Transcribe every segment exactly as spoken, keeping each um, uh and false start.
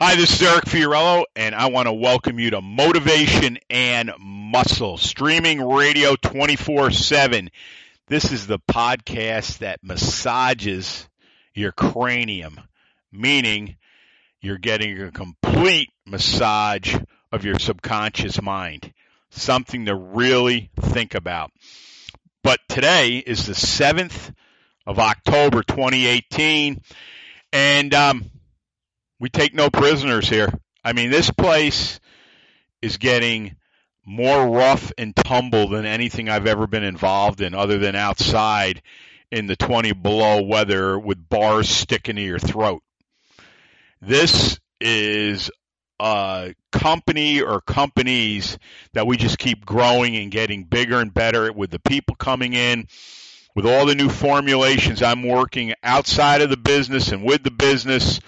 Hi, this is Eric Fiorillo, and I want to welcome you to Motivation and Muscle, streaming radio twenty-four seven. This is the podcast that massages your cranium, meaning you're getting a complete massage of your subconscious mind, something to really think about. But today is the seventh of October, twenty eighteen, and um we take no prisoners here. I mean, this place is getting more rough and tumble than anything I've ever been involved in, other than outside in the twenty below weather with bars sticking to your throat. This is a company or companies that we just keep growing and getting bigger and better with the people coming in, with all the new formulations. I'm working outside of the business and with the business.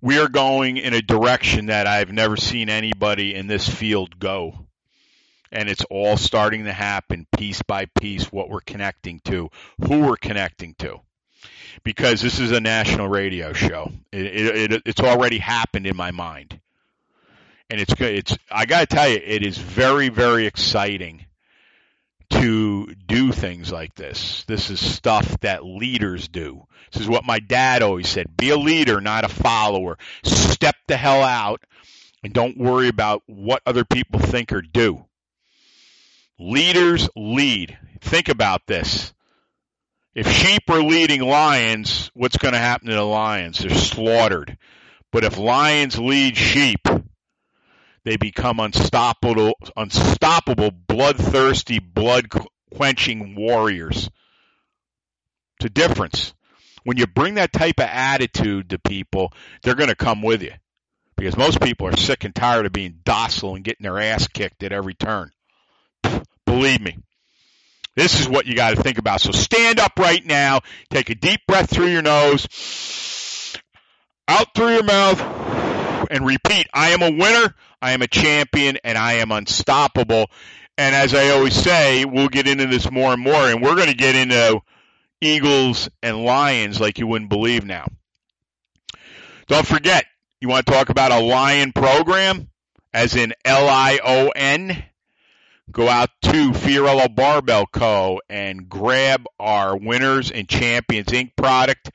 We are going in a direction that I've never seen anybody in this field go. And it's all starting to happen piece by piece, what we're connecting to, who we're connecting to. Because this is a national radio show. It, it, it, it's already happened in my mind. And it's it's I got to tell you, it is very, very exciting to do things like this. This is stuff that leaders do. This is what my dad always said. Be a leader, not a follower. Step the hell out and don't worry about what other people think or do. Leaders lead. Think about this. If sheep are leading lions, what's going to happen to the lions? They're slaughtered. But if lions lead sheep, they become unstoppable, unstoppable, bloodthirsty, blood-quenching warriors. It's a difference. When you bring that type of attitude to people, they're going to come with you. Because most people are sick and tired of being docile and getting their ass kicked at every turn. Believe me. This is what you got to think about. So stand up right now. Take a deep breath through your nose, out through your mouth, and repeat, I am a winner, I am a champion, and I am unstoppable. And as I always say, we'll get into this more and more, and we're going to get into eagles and lions like you wouldn't believe now. Don't forget, you want to talk about a lion program, as in L I O N? Go out to Fiorillo Barbell Co. and grab our Winners and Champions, Incorporated product.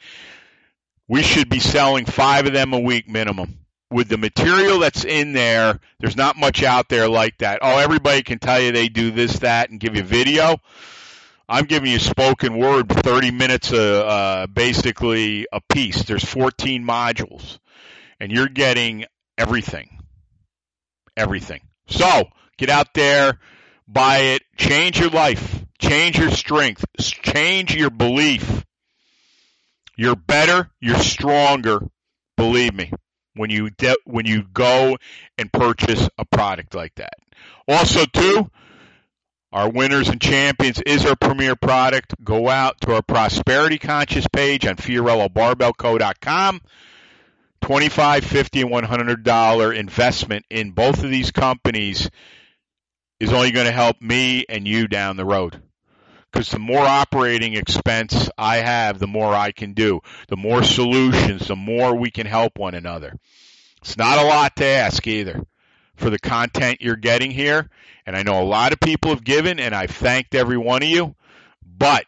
We should be selling five of them a week minimum. With the material that's in there, there's not much out there like that. Oh, everybody can tell you they do this, that, and give you video. I'm giving you spoken word, thirty minutes uh, uh, basically a piece. There's fourteen modules, and you're getting everything, everything. So get out there, buy it, change your life, change your strength, change your belief. You're better, you're stronger, believe me. When you de- when you go and purchase a product like that. Also, too, our Winners and Champions is our premier product. Go out to our Prosperity Conscious page on Fiorillo Barbell Co dot com. twenty-five dollars, fifty dollars, and one hundred dollars investment in both of these companies is only going to help me and you down the road. Because the more operating expense I have, the more I can do. The more solutions, the more we can help one another. It's not a lot to ask either for the content you're getting here. And I know a lot of people have given, and I've thanked every one of you. But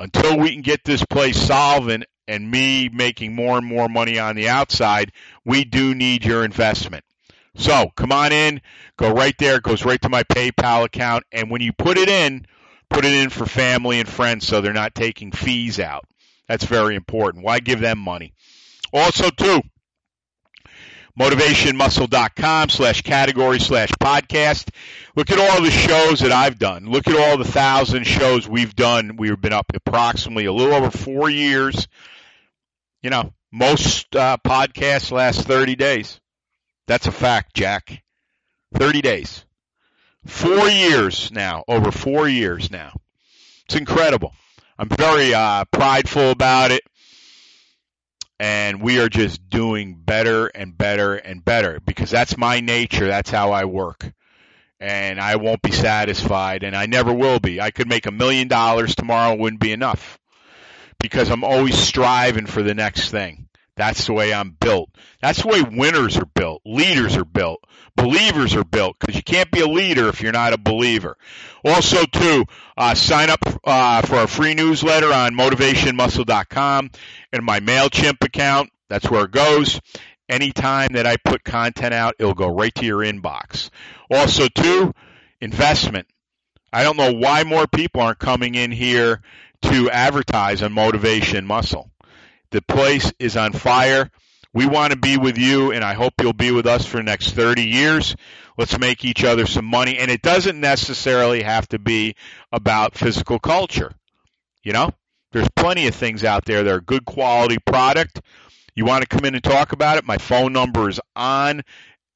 until we can get this place solvent and me making more and more money on the outside, we do need your investment. So come on in, go right there. It goes right to my PayPal account. And when you put it in, put it in for family and friends so they're not taking fees out. That's very important. Why give them money? Also, too, motivationmuscle.com slash category slash podcast. Look at all the shows that I've done. Look at all the thousand shows we've done. We've been up approximately a little over four years. You know, most uh, podcasts last thirty days. That's a fact, Jack. thirty days. Four years now, over four years now. It's incredible. I'm very uh, prideful about it. And we are just doing better and better and better because that's my nature. That's how I work. And I won't be satisfied, and I never will be. I could make a million dollars tomorrow, wouldn't be enough because I'm always striving for the next thing. That's the way I'm built. That's the way winners are built. Leaders are built. Believers are built, because you can't be a leader if you're not a believer. Also, too, uh, sign up uh, for our free newsletter on motivation muscle dot com and my MailChimp account. That's where it goes. Anytime that I put content out, it'll go right to your inbox. Also, too, investment. I don't know why more people aren't coming in here to advertise on Motivation Muscle. The place is on fire. We want to be with you, and I hope you'll be with us for the next thirty years. Let's make each other some money. And it doesn't necessarily have to be about physical culture. You know, there's plenty of things out there that are good quality product. You want to come in and talk about it? My phone number is on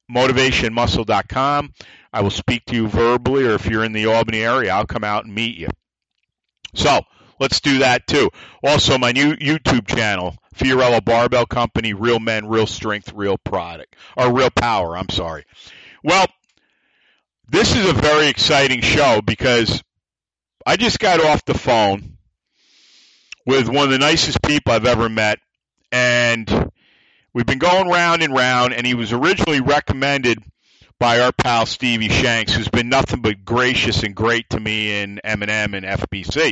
motivation muscle dot com. I will speak to you verbally, or if you're in the Albany area, I'll come out and meet you. So let's do that, too. Also, my new YouTube channel, Fiorillo Barbell Company, Real Men, Real Strength, Real Product, or Real Power, I'm sorry. Well, this is a very exciting show because I just got off the phone with one of the nicest people I've ever met, and we've been going round and round, and he was originally recommended by our pal Stevie Shanks, who's been nothing but gracious and great to me in M and M and F B C.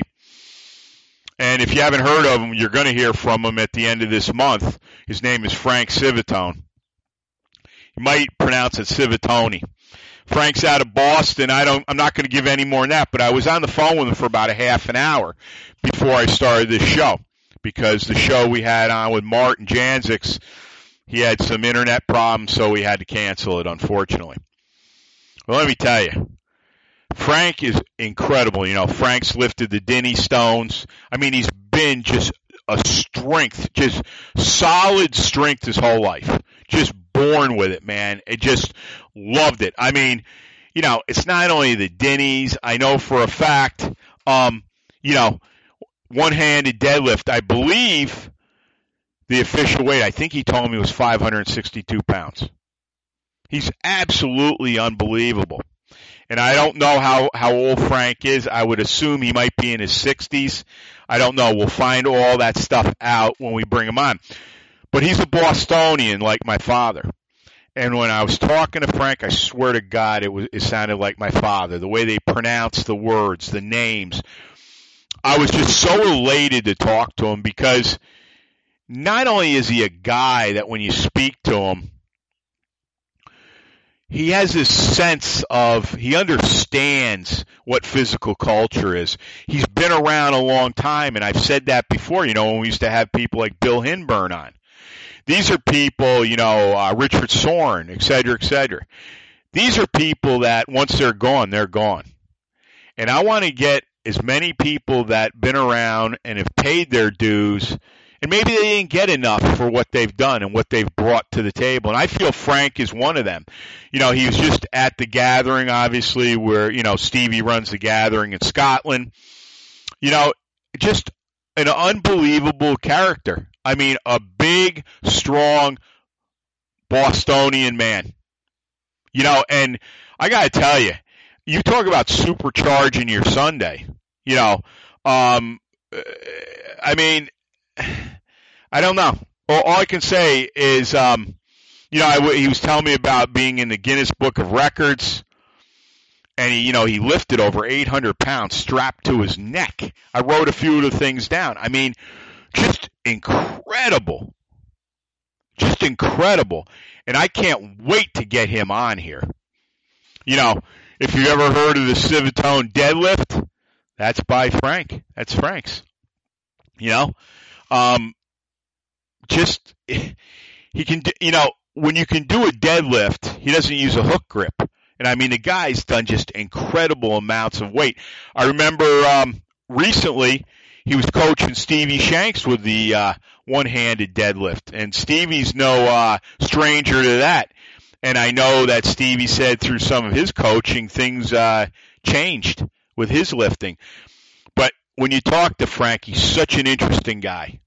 And if you haven't heard of him, you're going to hear from him at the end of this month. His name is Frank Civitone. You might pronounce it Civitone. Frank's out of Boston. I don't, I'm not going to give any more than that, but I was on the phone with him for about a half an hour before I started this show, because the show we had on with Martin Janzix, he had some internet problems, so we had to cancel it, unfortunately. Well, let me tell you. Frank is incredible. You know, Frank's lifted the Denny Stones. I mean, he's been just a strength, just solid strength his whole life. Just born with it, man. I just loved it. I mean, you know, it's not only the Denny's. I know for a fact, um, you know, one-handed deadlift, I believe the official weight, I think he told me, was five hundred sixty-two pounds. He's absolutely unbelievable. And I don't know how, how old Frank is. I would assume he might be in his sixties. I don't know. We'll find all that stuff out when we bring him on. But he's a Bostonian like my father. And when I was talking to Frank, I swear to God, it was it sounded like my father. The way they pronounce the words, the names. I was just so elated to talk to him, because not only is he a guy that when you speak to him, he has this sense of, he understands what physical culture is. He's been around a long time, and I've said that before, you know, when we used to have people like Bill Hinburn on. These are people, you know, uh, Richard Soren, et cetera, et cetera. These are people that once they're gone, they're gone. And I want to get as many people that have been around and have paid their dues, and maybe they didn't get enough for what they've done and what they've brought to the table. And I feel Frank is one of them. You know, he was just at the gathering, obviously, where, you know, Stevie runs the gathering in Scotland. You know, just an unbelievable character. I mean, a big, strong Bostonian man. You know, and I got to tell you, you talk about supercharging your Sunday. You know, um, I mean, I don't know. All, all I can say is, um, you know, I, he was telling me about being in the Guinness Book of Records, and he, you know, he lifted over eight hundred pounds strapped to his neck. I wrote a few of the things down. I mean, just incredible. Just incredible. And I can't wait to get him on here. You know, if you've ever heard of the Civitone deadlift, that's by Frank. That's Frank's. You know? Um, just, he can, you know, when you can do a deadlift, he doesn't use a hook grip. And I mean, the guy's done just incredible amounts of weight. I remember um, recently he was coaching Stevie Shanks with the uh, one-handed deadlift. And Stevie's no uh, stranger to that. And I know that Stevie said through some of his coaching, things uh, changed with his lifting. But when you talk to Frank, he's such an interesting guy.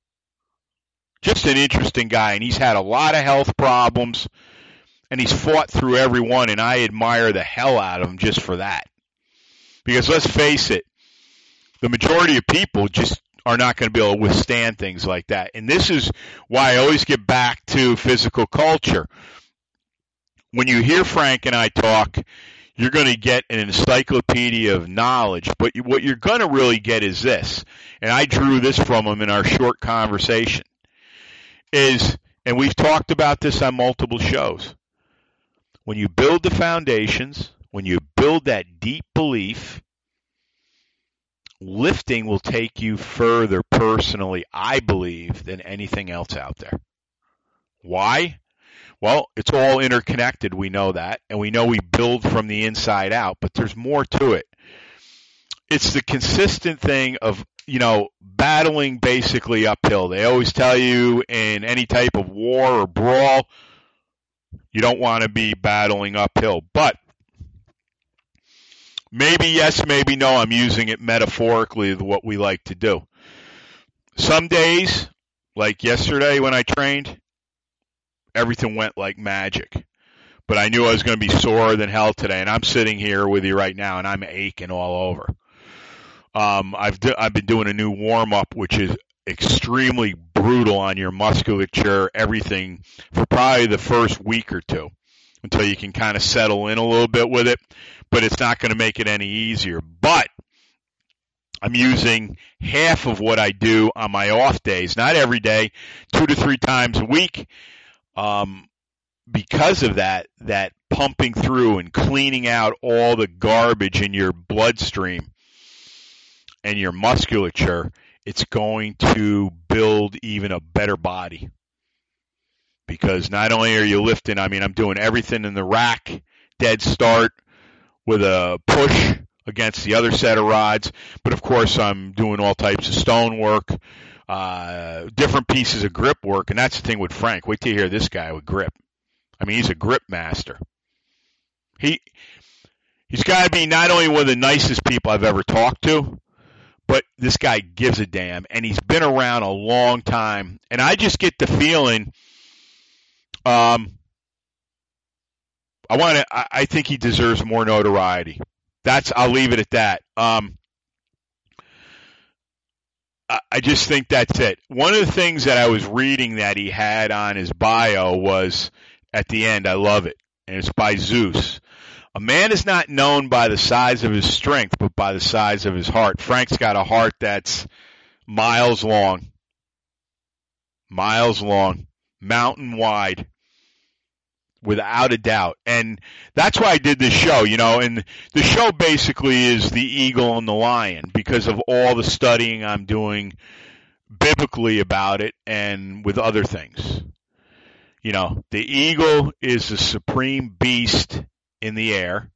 Just an interesting guy. And he's had a lot of health problems. And he's fought through every one, and I admire the hell out of him just for that. Because let's face it, the majority of people just are not going to be able to withstand things like that. And this is why I always get back to physical culture. When you hear Frank and I talk, you're going to get an encyclopedia of knowledge. But what you're going to really get is this, and I drew this from him in our short conversation, is, and we've talked about this on multiple shows, when you build the foundations, when you build that deep belief, lifting will take you further personally, I believe, than anything else out there. Why? Well, it's all interconnected. We know that. And we know we build from the inside out, but there's more to it. It's the consistent thing of, you know, battling basically uphill. They always tell you in any type of war or brawl, you don't want to be battling uphill. But maybe yes, maybe no. I'm using it metaphorically, what we like to do. Some days, like yesterday when I trained, everything went like magic. But I knew I was going to be sore than hell today. And I'm sitting here with you right now, and I'm aching all over. Um, I've do- I've been doing a new warm-up, which is extremely brutal on your musculature, everything, for probably the first week or two until you can kind of settle in a little bit with it, but it's not going to make it any easier. But I'm using half of what I do on my off days, not every day, two to three times a week. Um, because of that, that pumping through and cleaning out all the garbage in your bloodstream and your musculature, it's going to build even a better body. Because not only are you lifting, I mean, I'm doing everything in the rack, dead start with a push against the other set of rods. But, of course, I'm doing all types of stone work, uh, different pieces of grip work. And that's the thing with Frank. Wait till you hear this guy with grip. I mean, he's a grip master. He, he's got to be not only one of the nicest people I've ever talked to, but this guy gives a damn, and he's been around a long time. And I just get the feeling, um, I want to. I, I think he deserves more notoriety. That's. I'll leave it at that. Um, I, I just think that's it. One of the things that I was reading that he had on his bio was at the end. I love it, and it's by Zeus. A man is not known by the size of his strength, but by the size of his heart. Frank's got a heart that's miles long, miles long, mountain wide, without a doubt. And that's why I did this show, you know, and the show basically is The Eagle and the Lion because of all the studying I'm doing biblically about it and with other things. You know, the eagle is the supreme beast in the air,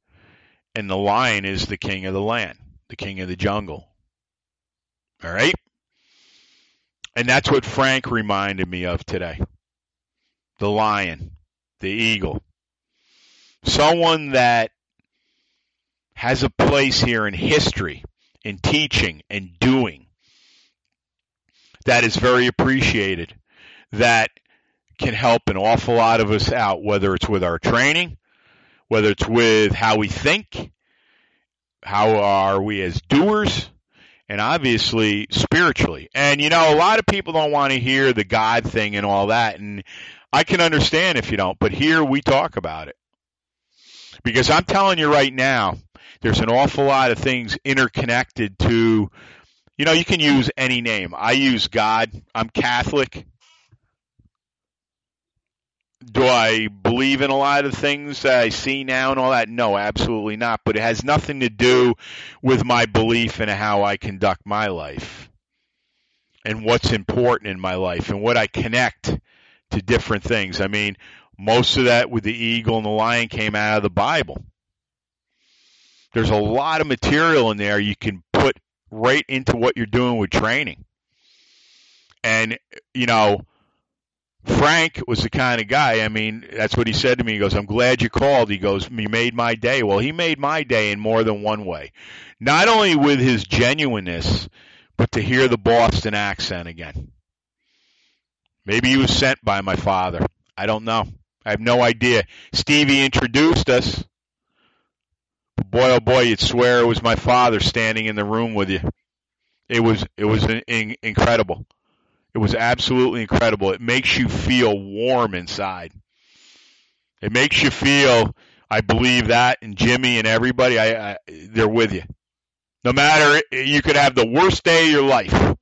and the lion is the king of the land, the king of the jungle. All right? And that's what Frank reminded me of today. The lion, the eagle. Someone that has a place here in history, in teaching and doing, that is very appreciated, that can help an awful lot of us out, whether it's with our training, whether it's with how we think, how are we as doers, and obviously spiritually. And, you know, a lot of people don't want to hear the God thing and all that, and I can understand if you don't, but here we talk about it. Because I'm telling you right now, there's an awful lot of things interconnected to, you know, you can use any name. I use God. I'm Catholic. Do I believe in a lot of things that I see now and all that? No, absolutely not. But it has nothing to do with my belief in how I conduct my life and what's important in my life and what I connect to different things. I mean, Most of that with the Eagle and the Lion came out of the Bible. There's a lot of material in there you can put right into what you're doing with training. And, you know, Frank was the kind of guy, I mean, that's what he said to me. He goes, I'm glad you called. He goes, you made my day. Well, he made my day in more than one way. Not only with his genuineness, but to hear the Boston accent again. Maybe he was sent by my father. I don't know. I have no idea. Stevie introduced us. Boy, oh boy, you'd swear it was my father standing in the room with you. It was it was an, in, incredible. It was absolutely incredible. It makes you feel warm inside. It makes you feel, I believe that, and Jimmy and everybody, I, I they're with you. No matter, you could have the worst day of your life.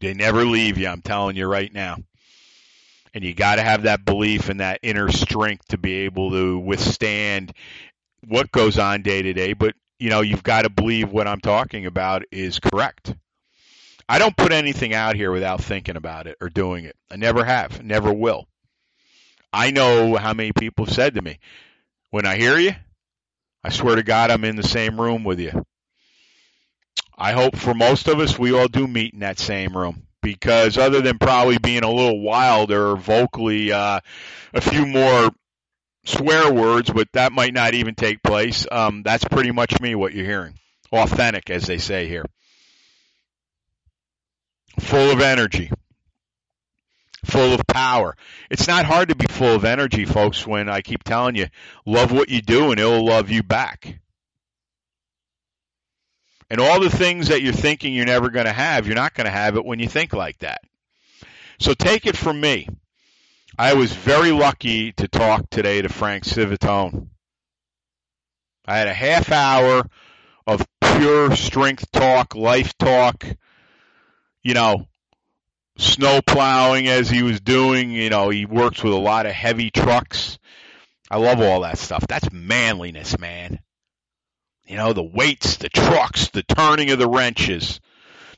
They never leave you, I'm telling you right now. And you got to have that belief and that inner strength to be able to withstand what goes on day to day. But, you know, you've got to believe what I'm talking about is correct. I don't put anything out here without thinking about it or doing it. I never have, never will. I know how many people have said to me, when I hear you, I swear to God, I'm in the same room with you. I hope for most of us, we all do meet in that same room, because other than probably being a little wilder or vocally, uh, a few more swear words, but that might not even take place. Um, that's pretty much me, what you're hearing. Authentic, as they say here. Full of energy. Full of power. It's not hard to be full of energy, folks, when I keep telling you, love what you do and it'll love you back. And all the things that you're thinking you're never going to have, you're not going to have it when you think like that. So take it from me. I was very lucky to talk today to Frank Civitone. I had a half hour of pure strength talk, life talk, you know, snow plowing as he was doing. You know, he works with a lot of heavy trucks. I love all that stuff. That's manliness, man. You know, the weights, the trucks, the turning of the wrenches,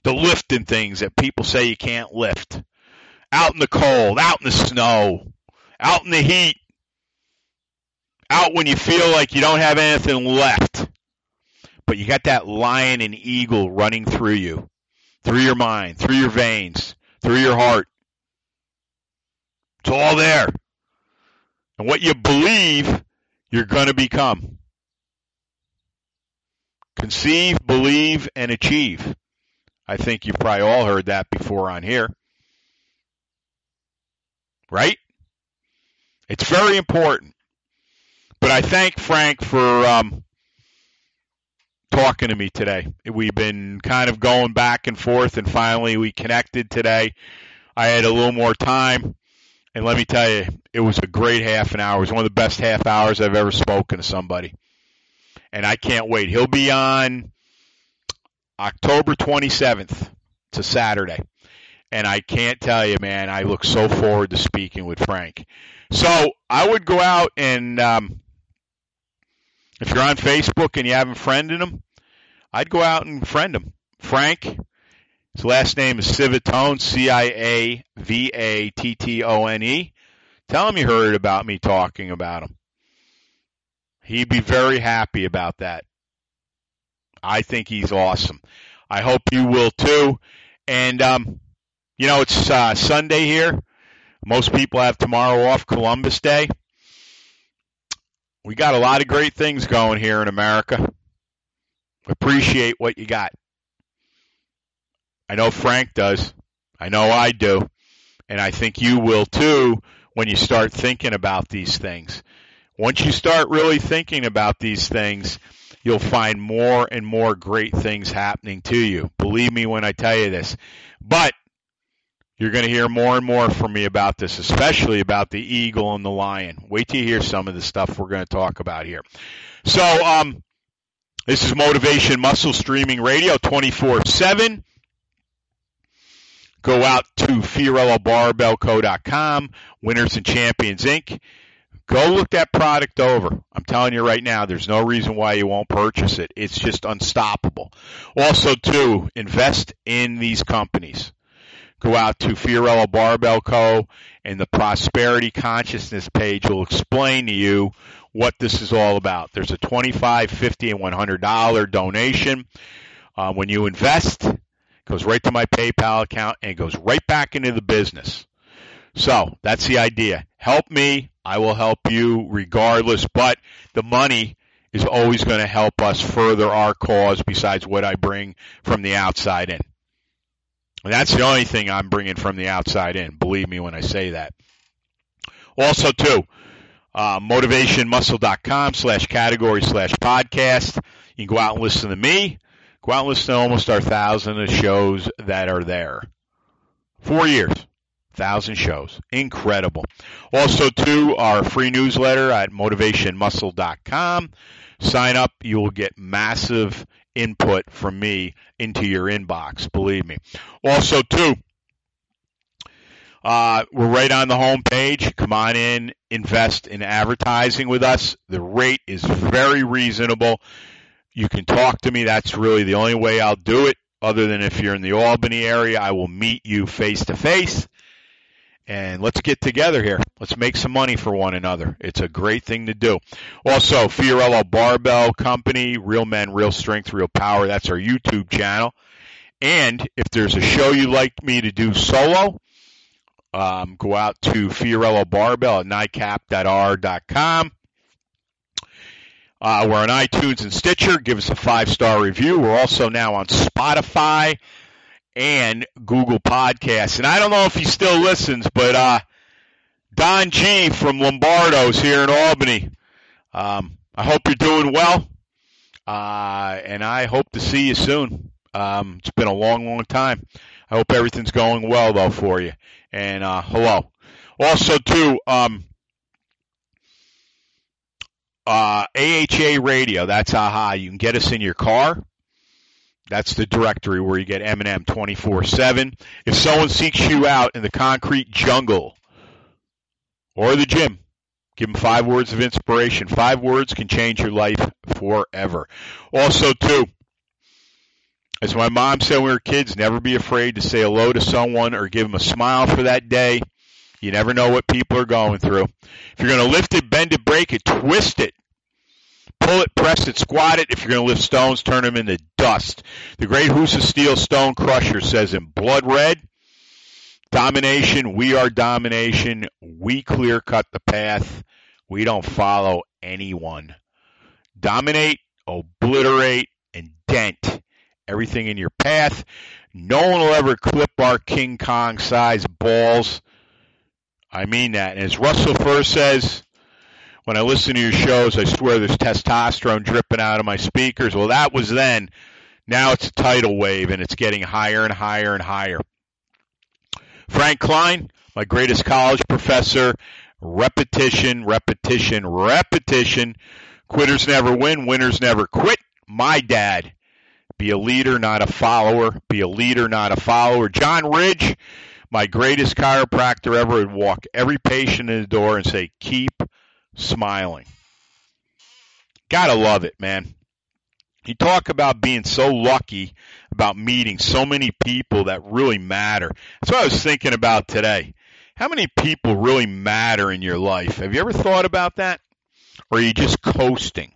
the lifting things that people say you can't lift. Out in the cold, out in the snow, out in the heat, out when you feel like you don't have anything left. But you got that lion and eagle running through you, through your mind, through your veins, through your heart. It's all there. And what you believe, you're going to become. Conceive, believe, and achieve. I think you've probably all heard that before on here. Right? It's very important. But I thank Frank for um, talking to me today. We've been kind of going back and forth, and finally we connected today. I had a little more time, and let me tell you, it was a great half an hour. It was one of the best half hours I've ever spoken to somebody. And I can't wait. He'll be on October twenty-seventh. It's a Saturday. And I can't tell you, man, I look so forward to speaking with Frank. So I would go out and um, if you're on Facebook and you haven't friended him, I'd go out and friend him. Frank, his last name is Civitone, C I A V A T T O N E. Tell him you heard about me talking about him. He'd be very happy about that. I think he's awesome. I hope you will too. And, um, you know, it's uh, Sunday here. Most people have tomorrow off, Columbus Day. We got a lot of great things going here in America. Appreciate what you got. I know Frank does. I know I do. And I think you will too when you start thinking about these things. Once you start really thinking about these things, you'll find more and more great things happening to you. Believe me when I tell you this. But you're going to hear more and more from me about this, especially about the eagle and the lion. Wait till you hear some of the stuff we're going to talk about here. So um, this is Motivation Muscle Streaming Radio twenty-four seven. Go out to Fiorillo Barbell Co dot com, Winners and Champions, Incorporated. Go look that product over. I'm telling you right now, there's no reason why you won't purchase it. It's just unstoppable. Also, too, invest in these companies. go out to Fiorillo Barbell Co. and the Prosperity Consciousness page will explain to you what this is all about. There's a twenty-five dollars, fifty dollars, and one hundred dollars donation. Uh, when you invest, it goes right to my PayPal account and it goes right back into the business. So that's the idea. Help me. I will help you regardless, but the money is always going to help us further our cause besides what I bring from the outside in. And that's the only thing I'm bringing from the outside in. Believe me when I say that. Also, too, uh, motivationmuscle.com slash category slash podcast. You can go out and listen to me. Go out and listen to almost our thousand of shows that are there. Four years. Thousand shows. Incredible. Also, too, our free newsletter at motivation muscle dot com. Sign up. You will get massive input from me into your inbox. Believe me. Also, too, uh, we're right on the homepage. Come on in. Invest in advertising with us. The rate is very reasonable. You can talk to me. That's really the only way I'll do it. Other than if you're in the Albany area, I will meet you face-to-face. And let's get together here. Let's make some money for one another. It's a great thing to do. Also, Fiorillo Barbell Company, Real Men, Real Strength, Real Power. That's our YouTube channel. And if there's a show you'd like me to do solo, um, go out to Fiorillo Barbell at N I C A P dot R dot com. Uh, we're on iTunes and Stitcher. Give us a five-star review. We're also now on Spotify and Google Podcasts. And I don't know if he still listens, but uh, Don G. from Lombardo's here in Albany. Um, I hope you're doing well, uh, and I hope to see you soon. Um, it's been a long, long time. I hope everything's going well, though, for you. And uh, hello. Also, too, um, uh, A H A Radio, that's aha. You can get us in your car. That's the directory where you get M and M twenty-four seven. If someone seeks you out in the concrete jungle or the gym, give them five words of inspiration. Five words can change your life forever. Also, too, as my mom said when we were kids, never be afraid to say hello to someone or give them a smile for that day. You never know what people are going through. If you're going to lift it, bend it, break it, twist it, pull it, press it, squat it. If you're going to lift stones, turn them into dust. The great Hoose of Steel Stone Crusher says in blood red, domination, we are domination. We clear cut the path. We don't follow anyone. Dominate, obliterate, and dent everything in your path. No one will ever clip our King Kong-sized balls. I mean that. And as Russell Furr says, when I listen to your shows, I swear there's testosterone dripping out of my speakers. Well, that was then. Now it's a tidal wave, and it's getting higher and higher and higher. Frank Klein, my greatest college professor, repetition, repetition, repetition. Quitters never win. Winners never quit. My dad, be a leader, not a follower. Be a leader, not a follower. John Ridge, my greatest chiropractor ever, would walk every patient in the door and say, keep smiling. Gotta love it, man. You talk about being so lucky about meeting so many people that really matter. That's what I was thinking about today. How many people really matter in your life? Have you ever thought about that? Or are you just coasting?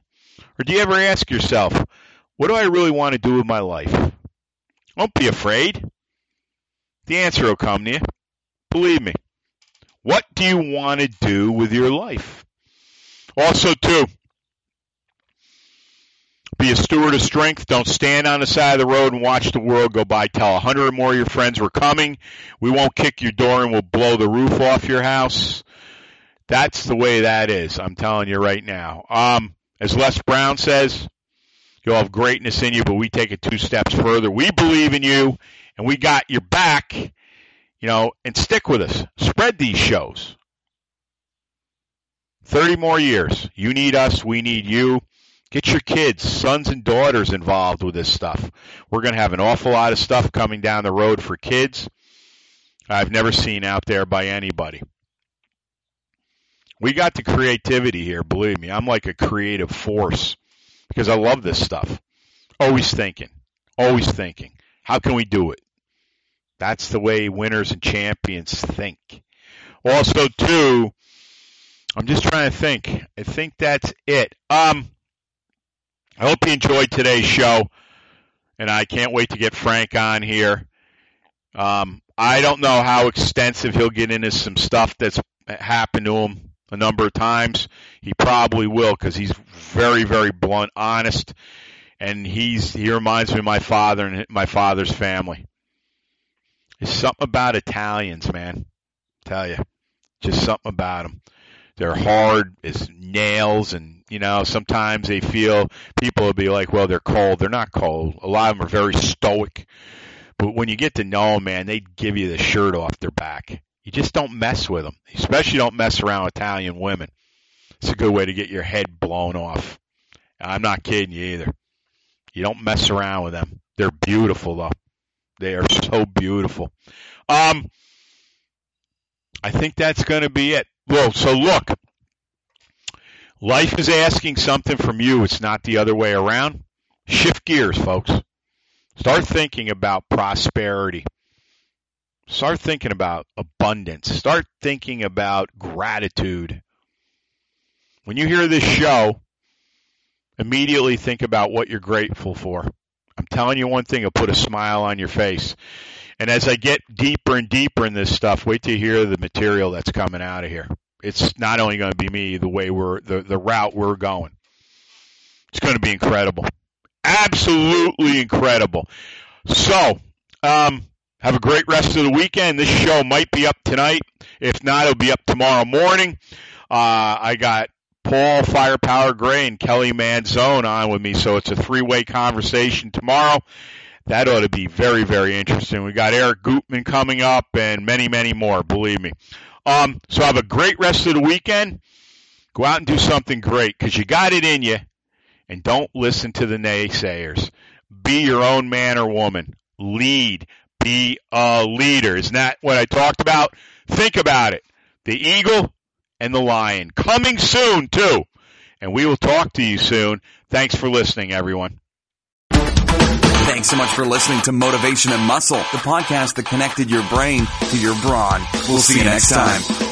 Or do you ever ask yourself, what do I really want to do with my life? Don't be afraid. The answer will come to you. Believe me. What do you want to do with your life? Also, too, be a steward of strength. Don't stand on the side of the road and watch the world go by. Tell a hundred or more of your friends we're coming. We won't kick your door and we'll blow the roof off your house. That's the way that is, I'm telling you right now. Um, as Les Brown says, you'll have greatness in you, but we take it two steps further. We believe in you, and we got your back, you know, and stick with us. Spread these shows. thirty more years. You need us. We need you. Get your kids, sons and daughters involved with this stuff. We're going to have an awful lot of stuff coming down the road for kids I've never seen out there by anybody. We got the creativity here, believe me. I'm like a creative force because I love this stuff. Always thinking. Always thinking. How can we do it? That's the way winners and champions think. Also, too, I'm just trying to think. I think that's it. Um, I hope you enjoyed today's show, and I can't wait to get Frank on here. Um, I don't know how extensive he'll get into some stuff that's happened to him a number of times. He probably will because he's very, very blunt, honest, and he's he reminds me of my father and my father's family. There's something about Italians, man. I tell you, just something about them. They're hard as nails, and, you know, sometimes they feel people will be like, well, they're cold. They're not cold. A lot of them are very stoic. But when you get to know them, man, they give you the shirt off their back. You just don't mess with them, especially don't mess around with Italian women. It's a good way to get your head blown off. I'm not kidding you either. You don't mess around with them. They're beautiful, though. They are so beautiful. Um, I think that's going to be it. Well, so look, life is asking something from you. It's not the other way around. Shift gears, folks. Start thinking about prosperity. Start thinking about abundance. Start thinking about gratitude. When you hear this show, immediately think about what you're grateful for. I'm telling you one thing, it'll put a smile on your face. And as I get deeper and deeper in this stuff, wait till you hear the material that's coming out of here. It's not only going to be me, the way we're the, the route we're going. It's going to be incredible. Absolutely incredible. So, um, have a great rest of the weekend. This show might be up tonight. If not, it'll be up tomorrow morning. Uh, I got Paul Firepower Gray and Kelly Manzone on with me, so it's a three-way conversation tomorrow. That ought to be very, very interesting. We got Eric Gootman coming up and many, many more, believe me. Um, so have a great rest of the weekend. Go out and do something great because you got it in you. And don't listen to the naysayers. Be your own man or woman. Lead. Be a leader. Isn't that what I talked about? Think about it. The Eagle and the Lion. Coming soon, too. And we will talk to you soon. Thanks for listening, everyone. Thanks so much for listening to Motivation and Muscle, the podcast that connected your brain to your brawn. We'll see you next time.